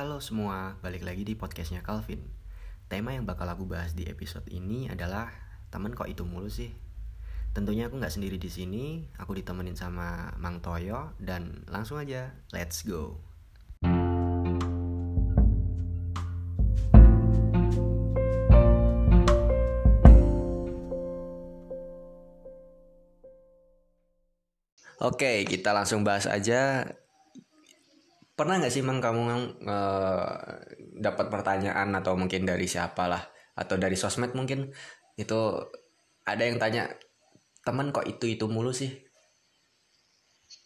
Halo semua, balik lagi di podcastnya Calvin. Tema yang bakal aku bahas di episode ini adalah temen kok itu mulu sih. Tentunya aku nggak sendiri di sini, aku ditemenin sama Mang Toyo dan langsung aja, let's go. Oke, kita langsung bahas aja. Pernah gak sih Mang kamu dapat pertanyaan atau mungkin dari siapalah atau dari sosmed mungkin itu ada yang tanya teman kok itu mulu sih?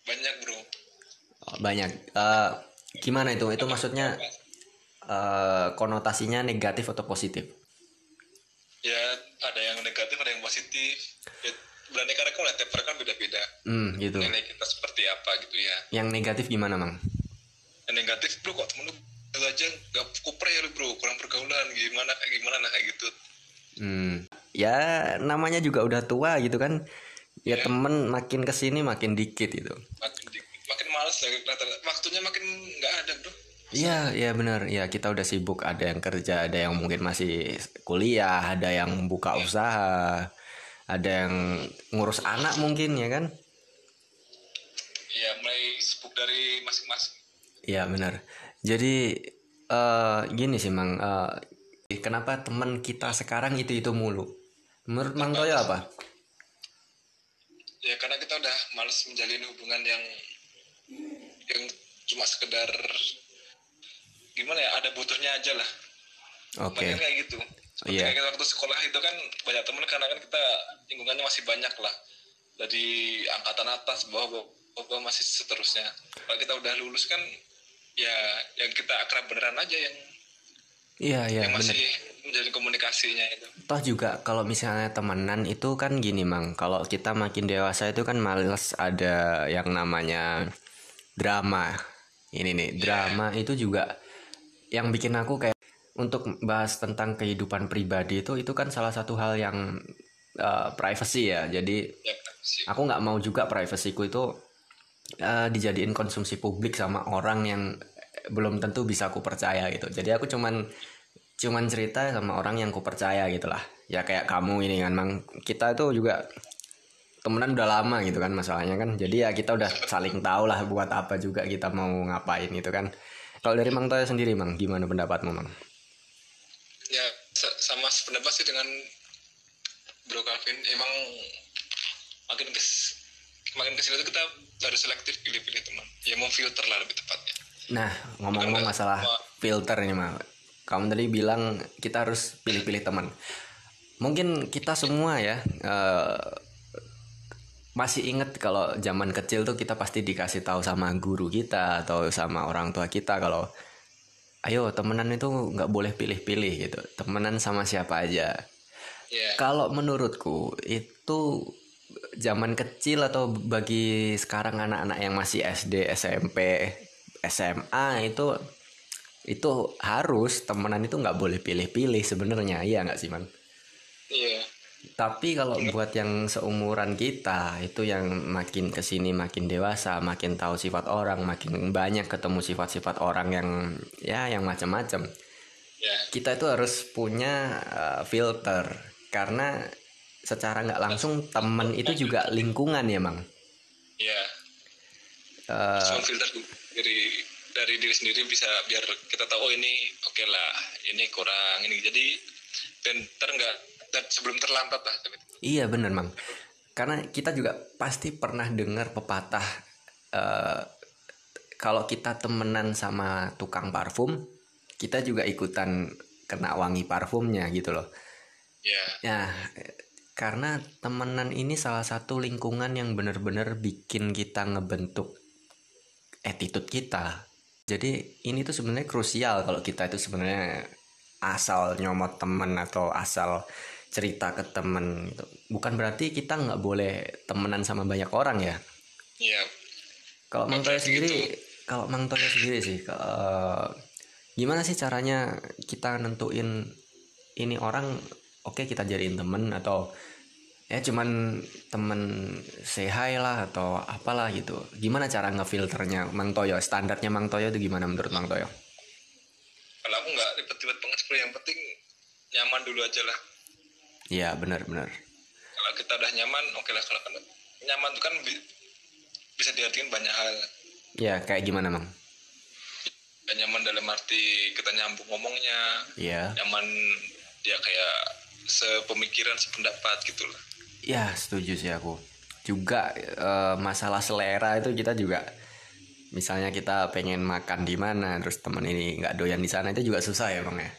Banyak bro. Oh, banyak. Gimana itu? Itu maksudnya konotasinya negatif atau positif? Ya ada yang negatif ada yang positif. Berani karena kalau tiap orang kan beda-beda. Gitu. Nilai kita seperti apa gitu ya. Yang negatif gimana Mang? Negatif bro kok temen lu aja nggak kuper ya bro, kurang pergaulan gimana kayak gitu. Ya namanya juga udah tua gitu kan ya, yeah. Temen makin kesini makin dikit gitu, makin males lah, waktunya makin nggak ada bro. Iya benar ya, kita udah sibuk, ada yang kerja, ada yang mungkin masih kuliah, ada yang buka usaha, ada yang ngurus anak mungkin ya kan. Iya mulai sibuk dari masing-masing. Ya benar. Jadi gini sih Mang, kenapa teman kita sekarang itu mulu? Menurut Mang Toyo apa? Ya karena kita udah malas menjalin hubungan yang cuma sekedar gimana ya, ada butuhnya aja lah. Oke. Okay. Kayak gitu. Seperti kayak kita waktu sekolah itu kan banyak teman karena kan kita lingkungannya masih banyak lah. Dari angkatan atas bawah masih seterusnya. Kalau kita udah lulus kan ya yang kita akrab beneran aja yang yang masih bener. Menjadi komunikasinya itu. Toh juga kalau misalnya temenan itu kan gini Mang, kalau kita makin dewasa itu kan males ada yang namanya drama. Ini nih drama itu juga yang bikin aku kayak untuk bahas tentang kehidupan pribadi itu kan salah satu hal yang privacy ya. Jadi aku nggak mau juga privasiku itu dijadiin konsumsi publik sama orang yang belum tentu bisa ku percaya gitu. Jadi aku cuman cerita sama orang yang ku percaya gitulah. Ya kayak kamu ini kan Mang, kita itu juga temenan udah lama gitu kan masalahnya kan. Jadi ya kita udah saling tahu lah buat apa juga kita mau ngapain gitu kan. Kalau dari Mang Toyo sendiri Mang, gimana pendapatmu Mang? Ya sama pendapat sih dengan Bro Calvin. Emang makin kesini itu kita harus selektif pilih-pilih teman. Ya mau filter lah lebih tepatnya. Nah ngomong-ngomong masalah filter nih Mang, kamu tadi bilang kita harus pilih-pilih teman. Mungkin kita semua ya masih inget kalau zaman kecil tuh kita pasti dikasih tahu sama guru kita atau sama orang tua kita kalau ayo temenan itu nggak boleh pilih-pilih gitu, temenan sama siapa aja. Kalau menurutku itu zaman kecil atau bagi sekarang anak-anak yang masih SD, SMP, SMA itu harus temenan itu nggak boleh pilih-pilih sebenarnya, iya nggak sih Mang? Iya. Tapi kalau buat yang seumuran kita itu yang makin kesini makin dewasa, makin tahu sifat orang, makin banyak ketemu sifat-sifat orang yang macam-macam. Kita itu harus punya filter karena secara nggak langsung temen itu juga lingkungan ya Mang. Iya. Soal filter dari diri sendiri bisa biar kita tahu ini oke lah, ini kurang ini, jadi filter nggak sebelum terlambat lah. Iya benar Mang. Karena kita juga pasti pernah dengar pepatah kalau kita temenan sama tukang parfum kita juga ikutan kena wangi parfumnya gitu loh. Iya. Nah karena temenan ini salah satu lingkungan yang benar-benar bikin kita ngebentuk attitude kita. Jadi ini tuh sebenarnya krusial kalau kita itu sebenarnya asal nyomot temen atau asal cerita ke temen gitu. Bukan berarti kita nggak boleh temenan sama banyak orang ya. Iya. Kalau Mang Toyo sendiri, sih, gimana sih caranya kita nentuin ini orang oke kita jadiin temen atau ya cuman temen say hi lah atau apalah gitu. Gimana cara ngefilternya Mang Toyo? Standarnya Mang Toyo itu gimana menurut Mang Toyo? Kalau aku nggak ribet-ribet banget sebenarnya, yang penting nyaman dulu aja lah. Iya, benar-benar. Kalau kita udah nyaman, oke lah. Kalau nyaman itu kan bisa diartikan banyak hal. Iya, kayak gimana, Mang? Ya, nyaman dalam arti kita nyambung ngomongnya. Iya. Nyaman dia kayak sepemikiran, sependapat gitu lah. Ya, setuju sih aku. Juga masalah selera itu kita juga, misalnya kita pengen makan di mana, terus teman ini nggak doyan di sana, itu juga susah ya, Bang ya.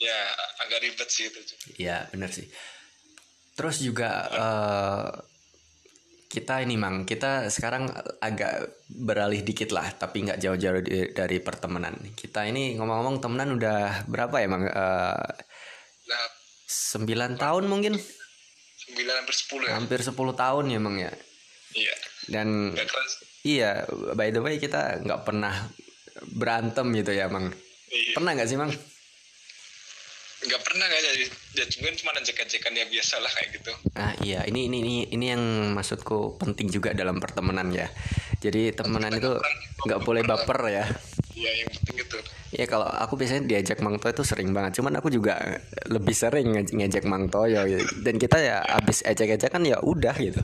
Ya, agak ribet sih itu. Ya, benar sih. Terus juga kita ini, Mang, kita sekarang agak beralih dikit lah, tapi nggak jauh-jauh dari pertemanan. Kita ini ngomong-ngomong temenan udah berapa ya, Mang? 9 tahun mungkin. 9 hampir 10 ya. Hampir 10 tahun ya, Mang ya. Iya. Dan iya, by the way kita nggak pernah berantem gitu ya, Mang. Iya. Pernah nggak sih, Mang? Nggak pernah kayaknya. Ya cuma jekan-jekan ya biasalah kayak gitu. Ah iya, ini yang maksudku penting juga dalam pertemanan ya. Jadi temenan itu nggak boleh baper ya. Iya, yang penting itu. Iya, kalau aku biasanya diajak Mang Toyo itu sering banget. Cuman aku juga lebih sering ngejek Mang Toyo gitu. Dan kita ya abis ejek-ejekan ya udah gitu.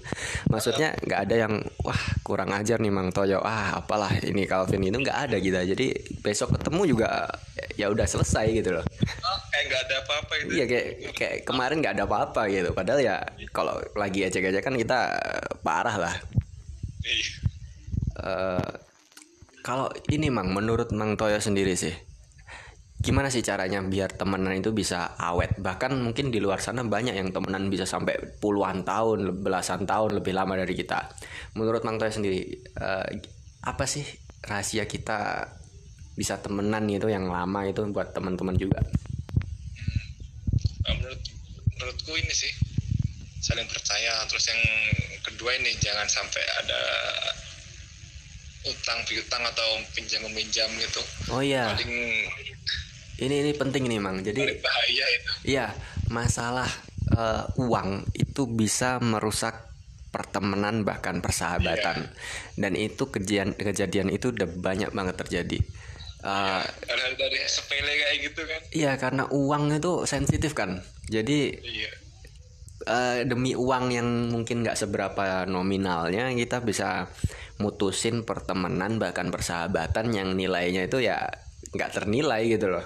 Maksudnya nggak ada yang wah kurang ajar nih Mang Toyo, ah apalah ini Calvin itu, nggak ada gitu. Jadi besok ketemu juga ya udah selesai gitu loh. Kayak nggak ada apa-apa gitu. Iya, kayak kemarin nggak ada apa-apa gitu. Padahal ya kalau lagi ejek-ejekan kita parah lah. Iya. Kalau ini, Mang, menurut Mang Toyo sendiri sih, gimana sih caranya biar temenan itu bisa awet? Bahkan mungkin di luar sana banyak yang temenan bisa sampai puluhan tahun, belasan tahun lebih lama dari kita. Menurut Mang Toyo sendiri, apa sih rahasia kita bisa temenan itu yang lama itu buat teman-teman juga? Menurutku ini sih, saling percaya. Terus yang kedua ini, jangan sampai ada utang atau pinjam-meminjam gitu. Oh iya. Paling ini penting nih, Mang. Jadi paling bahaya itu. Iya, masalah uang itu bisa merusak pertemanan bahkan persahabatan. Iya. Dan itu kejadian itu udah banyak banget terjadi. Karena dari sepele kayak gitu kan. Iya, karena uang itu sensitif kan. Jadi iya. Demi uang yang mungkin nggak seberapa nominalnya kita bisa mutusin pertemanan bahkan persahabatan yang nilainya itu ya nggak ternilai gitu loh.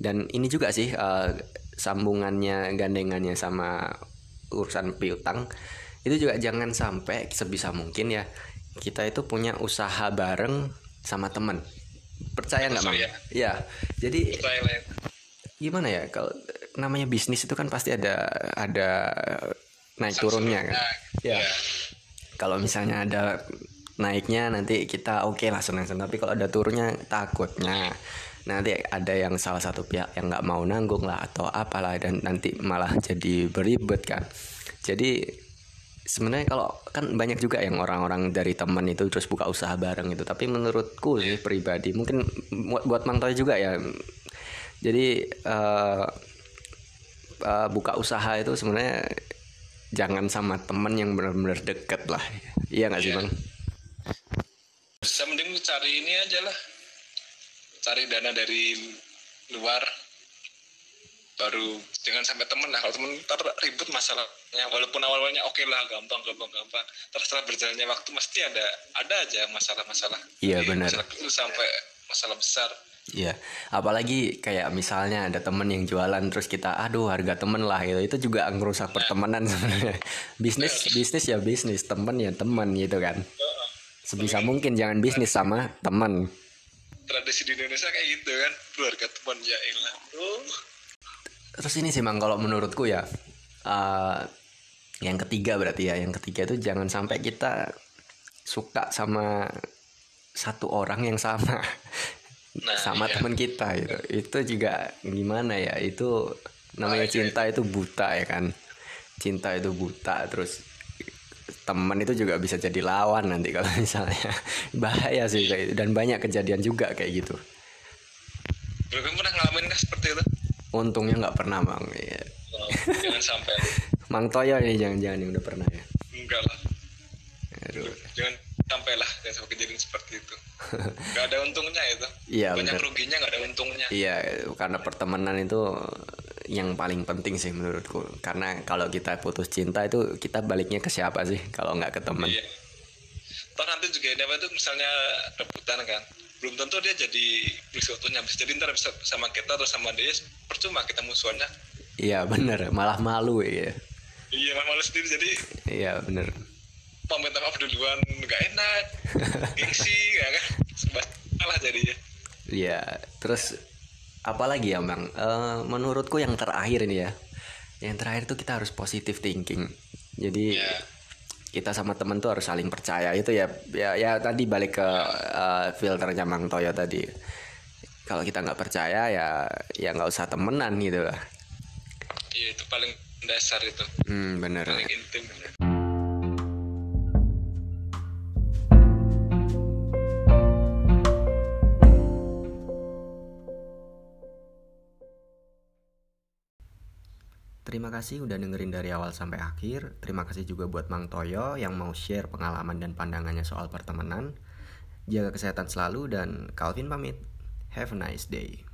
Dan ini juga sih sambungannya, gandengannya sama urusan piutang itu juga, jangan sampai sebisa mungkin ya kita itu punya usaha bareng sama teman. Percaya nggak, Mang? Ya, jadi gimana ya, kalau namanya bisnis itu kan pasti ada naik turunnya kan. Ya. Kalau misalnya ada naiknya nanti kita oke lah, senang-senang. Tapi kalau ada turunnya takutnya nanti ada yang salah satu pihak yang nggak mau nanggung lah atau apalah, dan nanti malah jadi beribet kan. Jadi sebenarnya kalau kan banyak juga yang orang-orang dari teman itu terus buka usaha bareng itu. Tapi menurutku sih pribadi, mungkin buat Mang Toyo juga ya. Jadi buka usaha itu sebenarnya jangan sama teman yang benar-benar deket lah. Iya nggak sih, Bang? Bisa mending cari ini aja lah, cari dana dari luar. Baru jangan sampai teman lah. Kalau teman ntar ribut masalahnya. Walaupun awalnya oke lah, gampang. Terus setelah berjalannya waktu mesti ada aja masalah-masalah. Iya benar. Masalah kecil sampai masalah besar. Iya, apalagi kayak misalnya ada temen yang jualan terus kita, aduh harga temen lah gitu, itu juga ngerusak pertemanan sebenarnya. bisnis, temen gitu kan. Sebisa mungkin jangan bisnis sama temen. Tradisi di Indonesia kayak gitu kan, harga temen ya elah. Terus ini sih, Mang, kalau menurutku ya, yang ketiga berarti ya, yang ketiga itu jangan sampai kita suka sama satu orang yang sama. Teman kita gitu. Itu juga gimana ya, itu namanya cinta itu buta ya kan. Cinta itu buta, terus teman itu juga bisa jadi lawan nanti kalau misalnya. Bahaya sih kayak itu, dan banyak kejadian juga kayak gitu. Belum pernah ngalamin gak seperti itu? Untungnya nggak pernah, Bang. Ya. Oh, jangan sampai. Mang Toyo nih jangan-jangan yang udah pernah ya. Enggak lah. Aduh. Jangan sampai lah. ya sampai kejadian seperti itu. Gak ada untungnya itu. Iya, banyak bener. Ruginya gak ada untungnya. Iya, karena pertemanan itu yang paling penting sih menurutku. Karena kalau kita putus cinta itu kita baliknya ke siapa sih kalau gak ke teman. Iya. Toh nanti juga apa itu misalnya rebutan kan. Belum tentu dia jadi bersekutunya. Jadi ntar sama kita atau sama dia percuma kita musuhannya. Iya bener, malah malu ya. Iya malah malu sendiri jadi. Iya bener. Pemerintah maaf duluan gak enak. Gengsi ya kan. Malah jadinya. Iya terus apalagi ya Bang, menurutku yang terakhir ini ya. Yang terakhir tuh kita harus positive thinking. Jadi ya. Kita sama temen tuh harus saling percaya itu ya. Ya tadi balik ke filternya Mang Toyo tadi. Kalau kita nggak percaya ya nggak usah temenan gitu lah. Iya itu paling dasar itu. Bener. Paling intim. Terima kasih udah dengerin dari awal sampai akhir. Terima kasih juga buat Mang Toyo yang mau share pengalaman dan pandangannya soal pertemanan. Jaga kesehatan selalu dan Calvin pamit. Have a nice day.